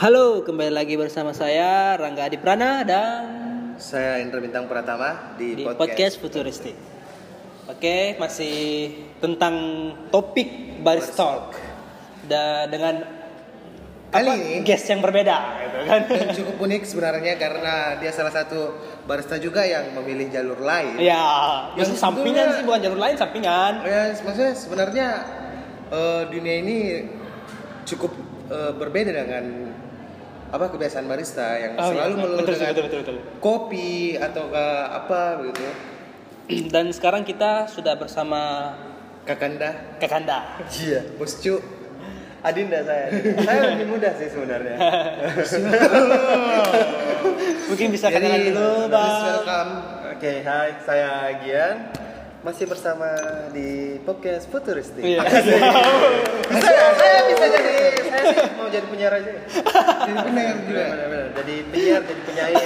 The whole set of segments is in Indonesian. Halo, kembali lagi bersama saya Rangga Adiprana dan saya Indra Bintang Pratama di podcast Futuristik. Oke, masih tentang topik BARISTALK dan dengan guest yang berbeda gitu kan. Dan cukup unik sebenarnya karena dia salah satu barista juga yang memilih jalur lain. Iya, yang sampingan sih, bukan jalur lain, sampingan. Ya, maksudnya sebenarnya dunia ini cukup berbeda dengan kebiasaan barista yang selalu melulu dengan kopi atau apa begitu. Dan sekarang kita sudah bersama Kakanda. Iya, Bos Cu. Adinda saya lebih muda sih sebenarnya. Mungkin bisa kenalan dulu, Bang. Welcome. Oke, hai, saya Gian. Masih bersama di podcast Futuristik. Iya. Saya mau jadi penyiar aja. Benar. Jadi penyiar, jadi penyair.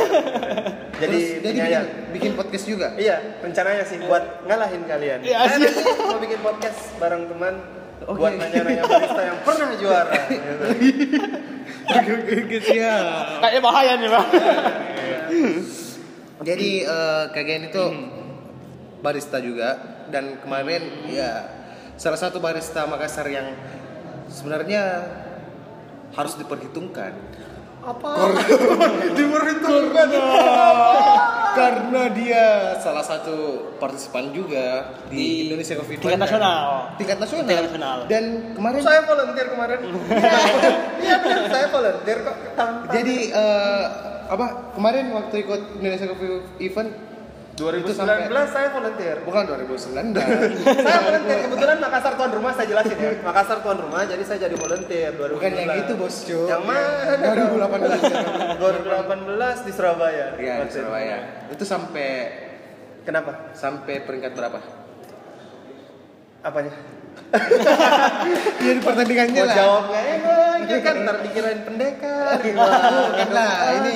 Jadi penyair. Bikin podcast juga. Iya, rencananya sih buat ngalahin kalian. Iya. Mau bikin podcast bareng teman. Okay. Buat nanya-nanya barista yang pernah juara. Gitu ya. Kayaknya bahaya nih, Bang. Jadi KGN itu barista juga, dan kemarin ya salah satu barista Makassar yang sebenarnya harus diperhitungkan. Diperhitungkan karena dia salah satu partisipan juga di Indonesia Coffee Event tingkat nasional. Dan kemarin saya volunteer kemarin. Iya benar, saya volunteer kok. Jadi kemarin waktu ikut Indonesia Coffee Event 2019 saya volunteer. Bukan 2019. Saya volunteer, kebetulan Makassar tuan rumah, saya jelasin ya. Makassar tuan rumah, jadi saya jadi volunteer 2019. Bukan yang itu, Bos Jo. Yang mana? 2018 di Surabaya. Iya, di Surabaya. Itu sampai kenapa? Sampai peringkat berapa? Apanya? Iya, di pertandingannya lah. Jawabnya kan ntar dikirain pendekar. Bukan lah, ini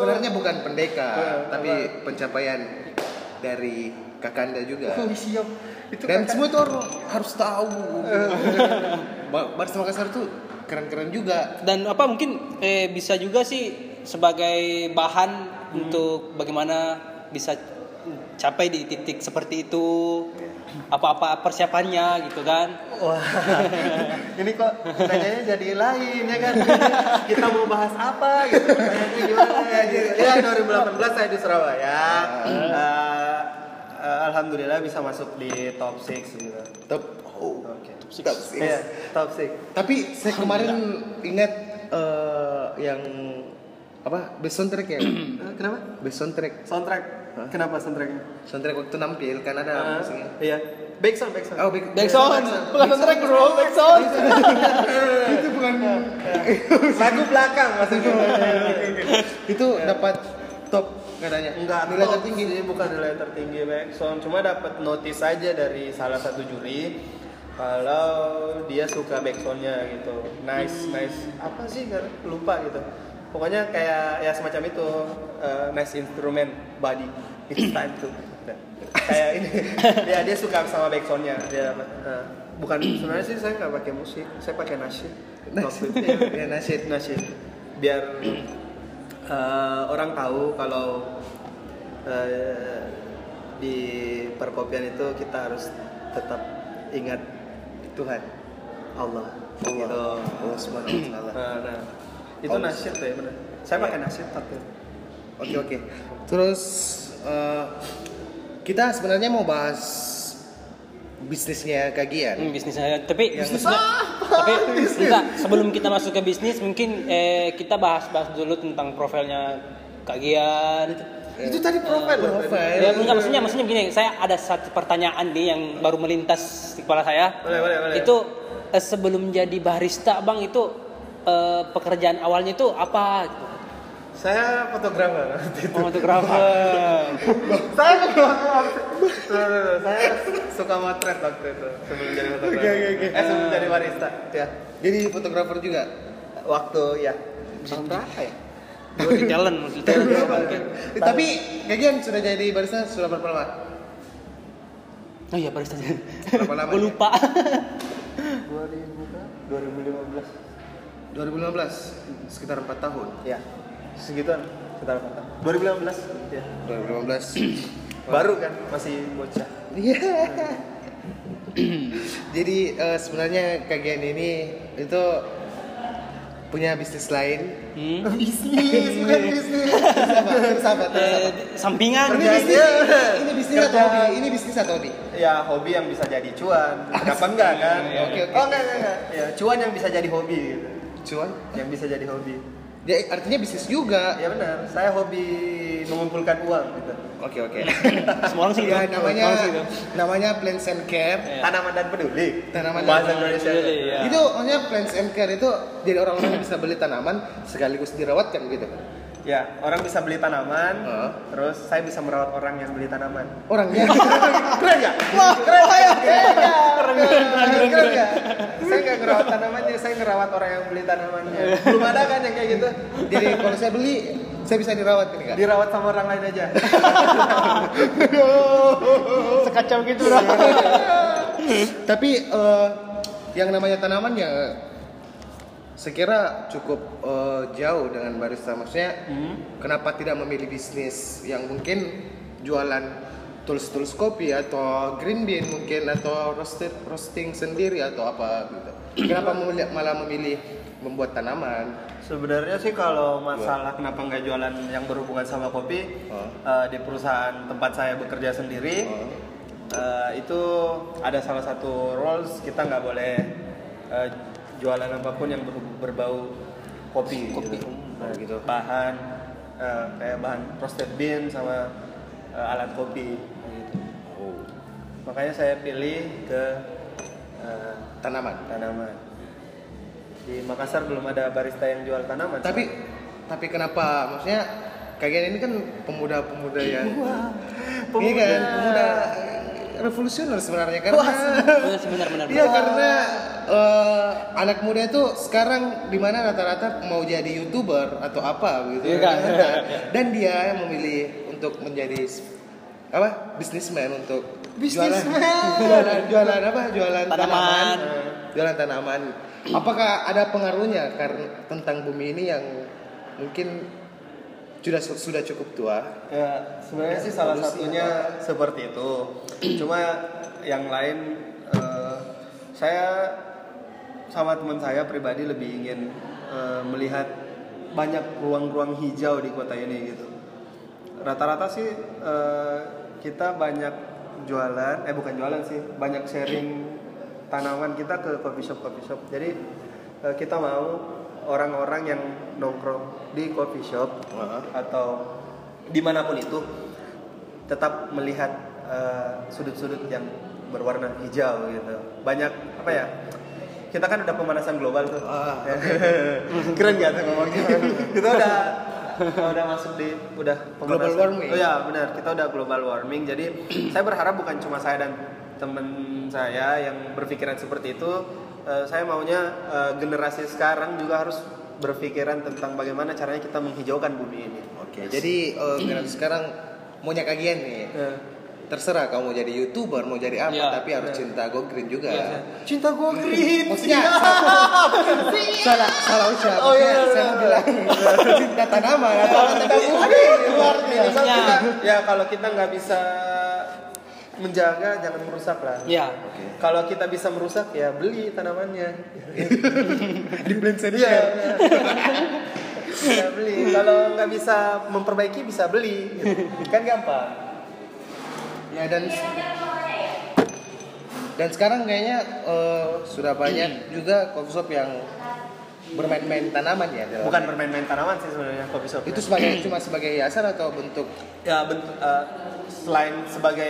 sebenarnya bukan pendekar, tapi pencapaian dari Kakanda juga. Oh, siap. Itu dan semua itu harus tahu. Barista Makassar tuh keren-keren juga. Dan mungkin bisa juga sih sebagai bahan untuk bagaimana bisa capai di titik seperti itu. Apa persiapannya gitu kan. Wah. Ini kok pertanyaannya jadi lain ya kan. Kita mau bahas apa gitu. Pertanyaannya gimana ya. Ya 2018 saya di Surabaya. Alhamdulillah bisa masuk di top 6 gitu. Top 6. Tapi saya kemarin ingat yang based on track ya. Kenapa? Based on track. Soundtrack. Kenapa soundtracknya? Soundtrack waktu nampil kan ada musiknya. Iya. Backsound. Oh, backsound. Bukan soundtrack, bro. Backsound. Itu bukan lagu belakang maksudnya. Itu dapat top katanya. Enggak, nilai tertinggi. Ini bukan nilai tertinggi backsound, cuma dapat notice aja dari salah satu juri kalau dia suka backsoundnya gitu. Nice. Apa sih? Lupa gitu. Pokoknya kayak ya semacam itu, nice instrument body, it's time to kayak ini. Dia suka sama backsoundnya dia. Bukan sebenarnya sih saya nggak pakai musik, saya pakai nasyid biar orang tahu kalau di perkopian itu kita harus tetap ingat Tuhan Allah gitu. Allah Subhanahu wa Ta'ala. Itu nasyid ya benar. Saya pakai nasyid tapi. Oke. Terus kita sebenarnya mau bahas bisnisnya Kagian. Bisnisnya tapi sebelum kita masuk ke bisnis mungkin kita bahas dulu tentang profilnya Kagian. Itu tadi profil. Ya enggak, maksudnya begini, saya ada satu pertanyaan nih yang baru melintas di kepala saya. Boleh. Itu sebelum jadi barista, Bang, itu pekerjaan awalnya itu apa? Saya fotografer. Saya suka motret waktu itu sebelum jadi fotografer. Okay. Sebelum jadi barista. Ya. Jadi fotografer juga. Waktu ya. Tahun berapa ya? Di jalan maksudnya. Tapi Kagian sudah jadi barista sudah berapa lama? Oh iya, barista. Berapa lama? Lupa. 2015. 2015 sekitar 4 tahun. Ya. Segituan sekitar 4 tahun. 2015. Ya. 2015. Baru kan masih bocah. Iya. Yeah. Jadi sebenarnya KGN ini itu punya bisnis lain. Bisnis, bukan bisnis. Sahabat. Sampingan. Ini bisnis atau hobi? Ya, hobi yang bisa jadi cuan. Kenapa enggak kan? Oke. Oh, enggak. Ya, cuan yang bisa jadi hobi gitu. Cuan yang bisa jadi hobi. Ya, artinya bisnis juga. Ya benar. Saya hobi mengumpulkan uang gitu. Oke. Semua orang sih ya, namanya Plants and Care, yeah. Tanaman dan peduli. Tanaman bahasa Indonesia. Yeah. Itu maksudnya Plants and Care itu jadi orang-orang yang bisa beli tanaman sekaligus dirawat kan gitu. Ya, orang bisa beli tanaman, terus saya bisa merawat orang yang beli tanaman. Orangnya? Keren ya? Wah, keren ya? Keren ya? Saya nggak ngerawat tanamannya, saya ngerawat orang yang beli tanamannya. Belum ada kan yang kayak gitu? Jadi kalau saya beli, saya bisa dirawat kan? Dirawat sama orang lain aja. Sekacau gitu loh. Tapi yang namanya tanaman ya sekira cukup jauh dengan barista, maksudnya kenapa tidak memilih bisnis yang mungkin jualan tools kopi atau green bean mungkin atau roasting sendiri atau apa gitu. Kenapa malah memilih membuat tanaman? Sebenarnya sih kalau masalah kenapa nggak jualan yang berhubungan sama kopi, di perusahaan tempat saya bekerja sendiri itu ada salah satu rules, kita nggak boleh jualan apapun yang berbau kopi gitu. Nah, gitu. Bahan kayak bahan roasted bean sama alat kopi gitu. Oh. Makanya saya pilih ke tanaman. Di Makassar belum ada barista yang jual tanaman. Tapi kenapa? Maksudnya KGN ini kan pemuda-pemuda ya. Iya kan? Pemuda revolusioner sebenarnya karena benar. Iya, karena anak muda itu sekarang di mana rata-rata mau jadi YouTuber atau apa gitu. Iya, kan? Dan dia yang memilih untuk menjadi apa? Businessman untuk jualan tanaman. Jualan tanaman. Apakah ada pengaruhnya karena tentang bumi ini yang mungkin sudah cukup tua? Ya, sebenarnya sih salah satunya seperti itu. Cuma yang lain saya sama teman saya pribadi lebih ingin melihat banyak ruang-ruang hijau di kota ini gitu. Rata-rata sih kita banyak banyak sharing tanaman kita ke coffee shop. Jadi kita mau orang-orang yang nongkrong di coffee shop atau dimanapun itu tetap melihat sudut-sudut yang berwarna hijau gitu. Banyak apa ya? Kita kan udah pemanasan global tuh. Okay. Keren gak tuh ngomongnya? Kita udah masuk di global warming. Oh ya benar, kita udah global warming. Jadi saya berharap bukan cuma saya dan temen saya yang berpikiran seperti itu. Saya maunya generasi sekarang juga harus berpikiran tentang bagaimana caranya kita menghijaukan bumi ini. Oke. Jadi generasi sekarang maunya KGN nih. Terserah kamu mau jadi YouTuber, mau jadi apa, tapi harus cinta go green juga. Cinta go green. Maksudnya salah ucap. Oh iya, saya bilang cinta tanaman atau cinta bumi. Ya kalau kita nggak bisa menjaga, jangan merusak lah. Iya. Okay. Kalau kita bisa merusak ya beli tanamannya. Dibeliin sendiri. Ya beli. Kalau nggak bisa memperbaiki bisa beli. Kan gampang. Ya dan sekarang kayaknya sudah banyak juga coffee shop yang bermain-main tanaman ya. Bukan bermain-main tanaman sih sebenarnya coffee shop. Itu cuma sebagai hiasan atau bentuk? Ya bentuk selain sebagai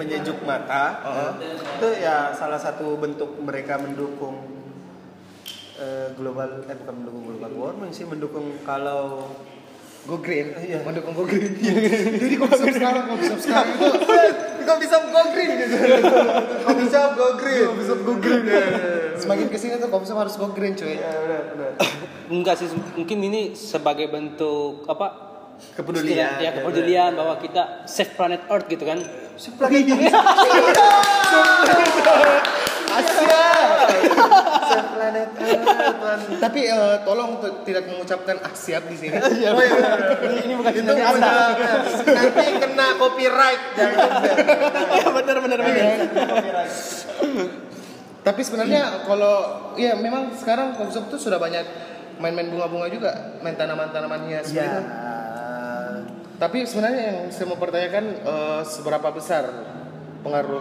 penyejuk mata, itu ya salah satu bentuk mereka mendukung mendukung kalau go green, mendukung go green. Jadi coffee shop sekarang itu coffee shop go green. Semakin kesini tuh coffee shop harus go green cuy. Ya benar. Enggak sih, mungkin ini sebagai bentuk apa? Kepedulian. Ya kepedulian bahwa kita save planet Earth gitu kan. Save planet Earth. Asia. Planet Earth. Tapi tolong tidak mengucapkan Asia di sini. Oh iya. Ini bukan itu benar. Nanti kena copyright. Jangan. Ya benar. Tapi sebenarnya kalau ya memang sekarang konsep tuh sudah banyak main-main bunga-bunga juga, main tanaman-tanaman hias gitu. Ya. Tapi sebenarnya yang saya mau pertanyakan seberapa besar pengaruh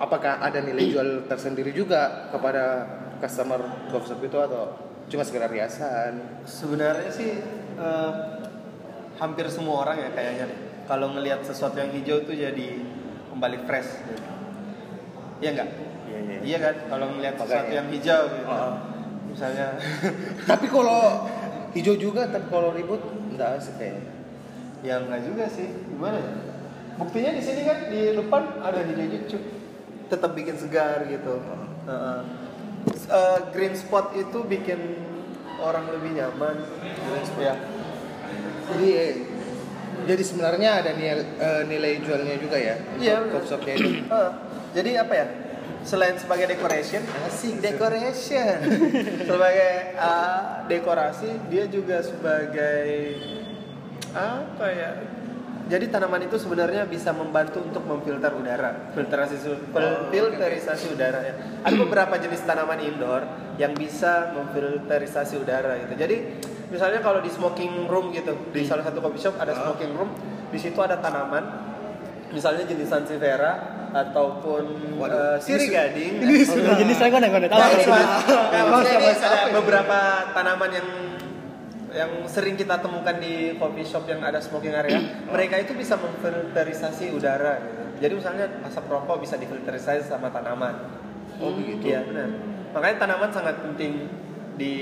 apakah ada nilai jual tersendiri juga kepada customer coffee shop itu atau cuma sekedar riasan? Sebenarnya sih hampir semua orang ya kayaknya deh. Kalau ngelihat sesuatu yang hijau tuh jadi kembali fresh. Gitu. Iya enggak? Iya. Iya kan? Kalau ngelihat sesuatu yang hijau gitu. Uh-huh. Misalnya tapi kalau hijau juga tapi kalau ribut enggak asik kayaknya. Ya enggak juga sih. Gimana ya? Buktinya di sini kan di depan ada hijau-hijau tetap bikin segar gitu. Green spot itu bikin orang lebih nyaman. Green spot. Ya. Jadi sebenarnya ada nilai jualnya juga ya. Iya. Shop-shopnya itu. Jadi apa ya? Selain sebagai decoration, sebagai dekorasi, dia juga sebagai apa ya? Jadi tanaman itu sebenarnya bisa membantu untuk memfilter udara, filterisasi udara ya. Ada beberapa jenis tanaman indoor yang bisa memfilterisasi udara gitu. Jadi misalnya kalau di smoking room gitu, di salah satu coffee shop ada smoking room, di situ ada tanaman misalnya jenis Sansevieria ataupun sirih gading. Ini jenisnya kan tahu. Ada beberapa tanaman yang sering kita temukan di coffee shop yang ada smoking area. Mereka itu bisa memfilterisasi udara gitu. Jadi misalnya asap rokok bisa difilterisasi sama tanaman. Oh begitu. Iya benar. Makanya tanaman sangat penting di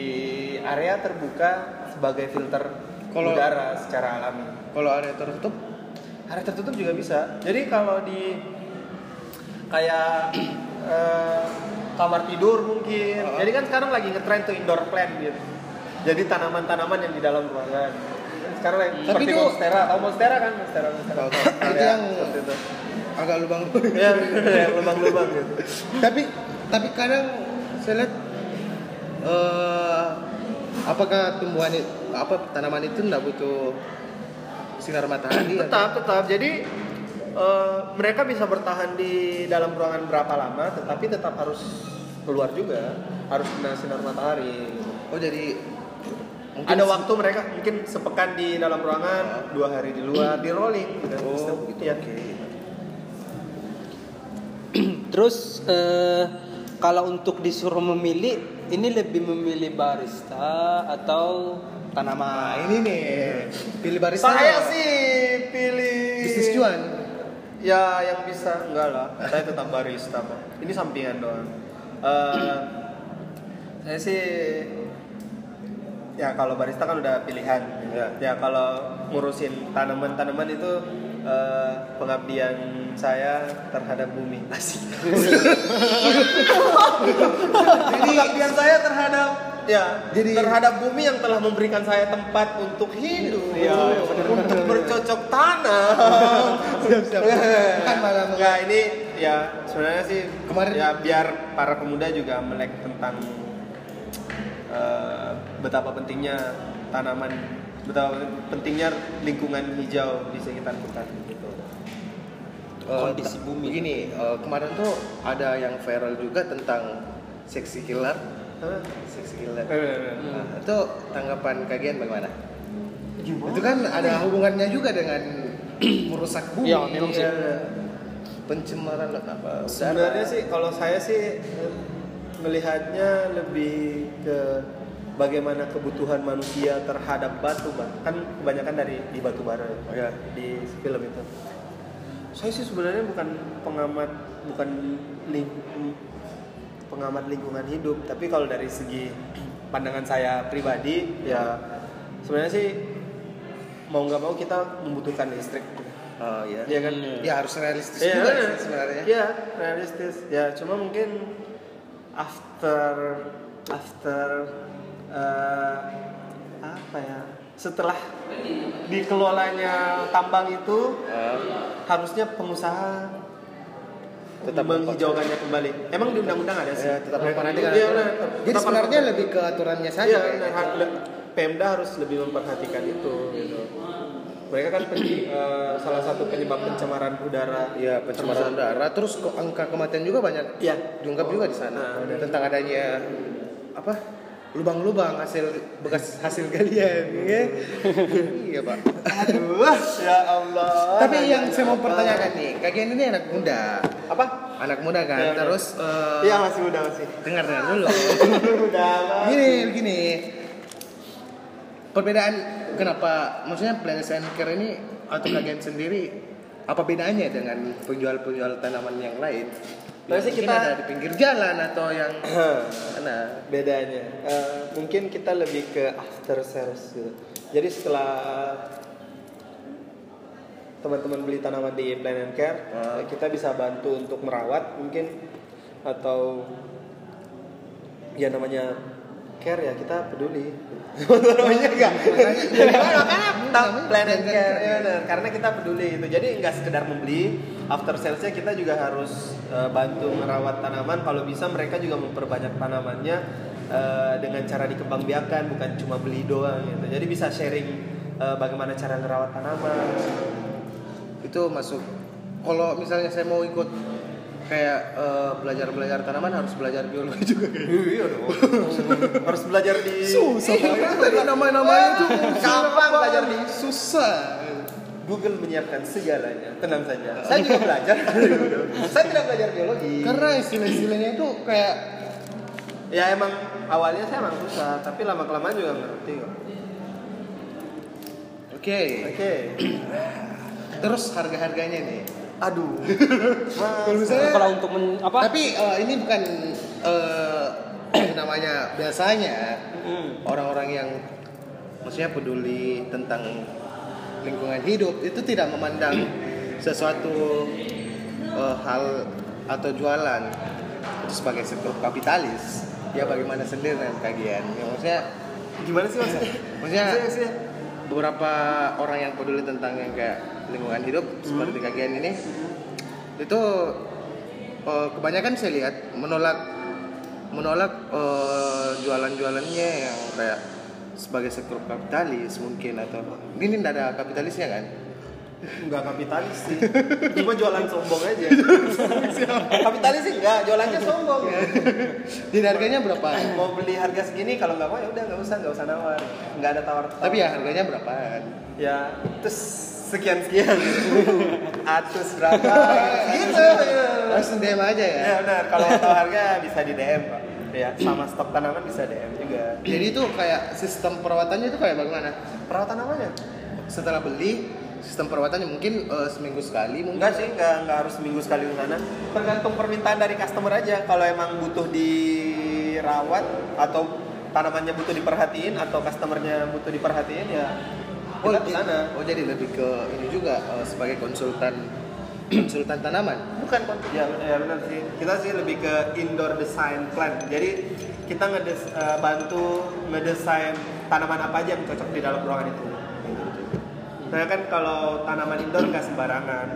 area terbuka sebagai filter udara secara alami. Kalau area tertutup? Area tertutup juga bisa. Jadi kalau di kayak kamar tidur mungkin. Jadi kan sekarang lagi ngetrend tuh indoor plant gitu. Jadi tanaman-tanaman yang di dalam ruangan. Sekarang yang seperti Monstera, tahu Monstera kan? Monstera. Itu yang itu. Agak lubang. Ya, lubang-lubang gitu. Tapi kadang saya lihat apakah tanaman itu enggak butuh sinar matahari? Tetap. Jadi mereka bisa bertahan di dalam ruangan berapa lama, tetapi tetap harus keluar juga, harus kena sinar matahari. Oh jadi ada waktu mereka mungkin sepekan di dalam ruangan, 2 hari di luar, di rolling. Oh gitu ya. Okay. Terus kalau untuk disuruh memilih, ini lebih memilih barista atau tanaman? Nah, ini nih pilih barista. Saya sih pilih bisnis cuan. Ya yang bisa, enggak lah, saya tetap barista kok. Ini sampingan doang. Saya sih ya kalau barista kan udah pilihan ya kalau ngurusin tanaman-tanaman itu pengabdian saya terhadap bumi. Asik. Pengabdian saya terhadap terhadap bumi yang telah memberikan saya tempat untuk hidup, untuk bercocok tanah. Siap. Bukan malah enggak ini ya sebenarnya sih kemarin ya biar para pemuda juga melek tentang betapa pentingnya tanaman, betapa pentingnya lingkungan hijau di sekitar hutan gitu. Kondisi bumi. Begini, kemarin tuh ada yang viral juga tentang seksi killer. Itu tanggapan kagian bagaimana? Itu kan ada hubungannya juga dengan merusak bumi. Ya, memang sih. Pencemaran apa? Sebenarnya sih kalau saya sih melihatnya lebih ke bagaimana kebutuhan manusia terhadap batu, kan kebanyakan di batu bara ya, di film itu. Saya sih sebenarnya bukan pengamat lingkungan hidup, tapi kalau dari segi pandangan saya pribadi ya sebenarnya sih mau nggak mau kita membutuhkan listrik. Oh iya. Ya kan. Ya harus realistis juga sih sebenarnya. Iya, realistis. Ya cuma mungkin setelah dikelolanya tambang itu harusnya pengusaha tetap menghijaukannya kembali. Emang di undang-undang ada sih? Ya, tetap memperhatikan. Ya, nah, jadi sebenarnya lebih ke aturannya saja. Ya, Pemda harus lebih memperhatikan itu. Gitu. Mereka kan salah satu penyebab pencemaran udara. Iya, pencemaran udara. Terus angka kematian juga banyak. Iya, diungkap juga di sana. Nah, tentang adanya apa? Lubang-lubang hasil bekas hasil galian, ya? Iya pak. Aduh, ya Allah. Tapi yang saya mau pertanyakan nih, kagian ini anak muda. Apa? Anak muda kan. Ya, terus? Iya masih muda masih. Dengar dulu. Gini. Perbedaan kenapa? Maksudnya Plants and Care ini atau kagian sendiri apa bedanya dengan penjual-penjual tanaman yang lain? Terus kita ada di pinggir jalan atau yang mana bedanya? Mungkin kita lebih ke after sales gitu. Jadi setelah teman-teman beli tanaman di Plants and Care, kita bisa bantu untuk merawat mungkin atau ya namanya care ya kita peduli. Namanya enggak. Makanya Plants and Care ya benar. Karena kita peduli itu. Jadi enggak sekedar membeli, after sales-nya kita juga harus bantu merawat tanaman. Kalau bisa mereka juga memperbanyak tanamannya dengan cara dikembangbiakan, bukan cuma beli doang gitu. Jadi bisa sharing bagaimana cara merawat tanaman. Itu masuk. Kalau misalnya saya mau ikut kayak belajar tanaman harus belajar biologi juga kan? Iya dong. Harus belajar di susah banget nama-namanya itu. Gampang belajar di susah. Google menyiapkan segalanya, tenang saja. Saya juga belajar. Saya tidak belajar biologi. Karena istilah-istilahnya itu kayak ya emang awalnya saya emang susah, tapi lama-kelamaan juga ngerti kok. Oke. Terus harga-harganya nih. Aduh. Kalau untuk apa? Tapi ini bukan namanya biasanya orang-orang yang maksudnya peduli tentang lingkungan hidup itu tidak memandang sesuatu hal atau jualan itu sebagai sektor kapitalis. Ya bagaimana sendiri dengan kagian? Ya, maksudnya gimana sih mas? Maksudnya beberapa orang yang peduli tentang yang kayak lingkungan hidup seperti kagian ini itu kebanyakan saya lihat menolak jualan-jualannya yang kayak sebagai sektor kapitalis mungkin atau ini tidak ada kapitalisnya kan? Enggak kapitalis sih, cuma jualan sombong aja. Kapitalis sih enggak, jualannya sombong. Ya. Jadi harganya berapa? Mau beli harga segini kalau nggak mau ya udah nggak usah nawar, nggak ada tawar. Tapi ya harganya berapaan? Ya terus sekian. Atus berapa? Gitu. Langsung DM aja ya. Ya benar, kalau tahu harga bisa di DM pak. Ya, sama stok tanaman bisa DM juga. Jadi itu kayak sistem perawatannya itu kayak bagaimana? Perawatan namanya? Setelah beli, sistem perawatannya mungkin seminggu sekali mungkin. Enggak sih, enggak harus seminggu sekali sana. Tergantung permintaan dari customer aja. Kalau emang butuh dirawat atau tanamannya butuh diperhatiin atau customernya butuh diperhatiin ya kita ke sana. Oh, jadi lebih ke ini juga sebagai konsultan tanaman bukan ya benar sih kita sih lebih ke indoor design plan jadi kita bantu ngedesain tanaman apa aja yang cocok di dalam ruangan itu. Nah kan kalau tanaman indoor nggak sembarangan.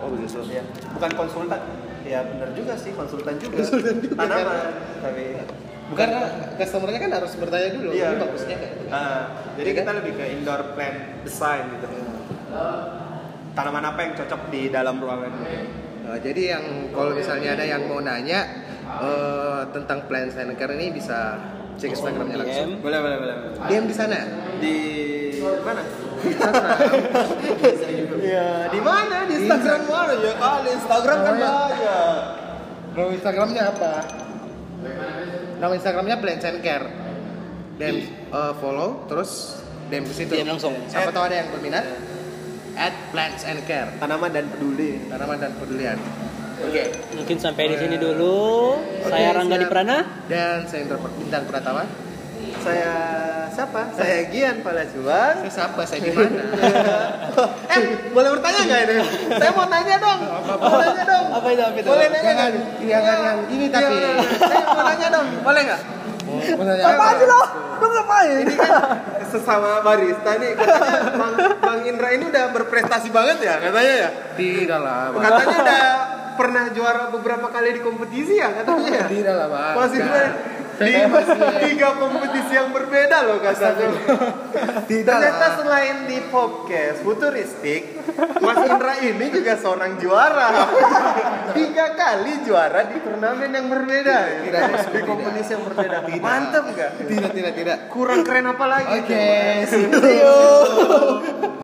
Oh begitu ya bukan konsultan ya benar juga sih konsultan juga tanaman tapi bukan customernya kan harus bertanya dulu ini bagusnya kayak gitu. Jadi kita lebih ke indoor plant design gitu. Tanaman apa yang cocok di dalam ruangan? Jadi yang kalau misalnya ada yang mau nanya tentang Plants and Care ini bisa cek Instagramnya langsung. Boleh. DM di sana? Di mana? Instagram. Iya. Di mana? Di Instagram mana ya? Di Instagram kan banyak. Nama Instagramnya apa? Nama Instagramnya Plants and Care. DM follow terus DM ke situ. DM langsung. Siapa tahu ada yang berminat? @Plants and Care tanaman dan pedulian. Oke. Mungkin sampai di sini dulu. Saya Rangga Adiprana dan saya Indra Bintang Pratama. Saya siapa? Saya Gian Palasuang. Saya siapa? Saya di mana? Boleh bertanya enggak ini? Saya mau nanya dong. Apa? Apa itu? Boleh nanya enggak? Jangan yang ini tapi. Saya mau nanya dong. Boleh enggak? Apa sih lo? Lo ngapain? Ini kan sesama barista nih katanya Bang Indra ini udah berprestasi banget ya katanya ya? Tidak lah. Katanya udah pernah juara beberapa kali di kompetisi ya katanya. Tidak lah Pak. Maksudnya tiga kompetisi yang berbeda loh katanya. Ternyata selain di podcast Futuristik, Mas Indra ini juga seorang juara. 3 kali juara di turnamen yang berbeda. Di kompetisi yang berbeda. Mantap enggak? Tidak. Kurang keren apa lagi? Oke, see you.